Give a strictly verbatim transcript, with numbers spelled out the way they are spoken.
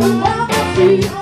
love I feel.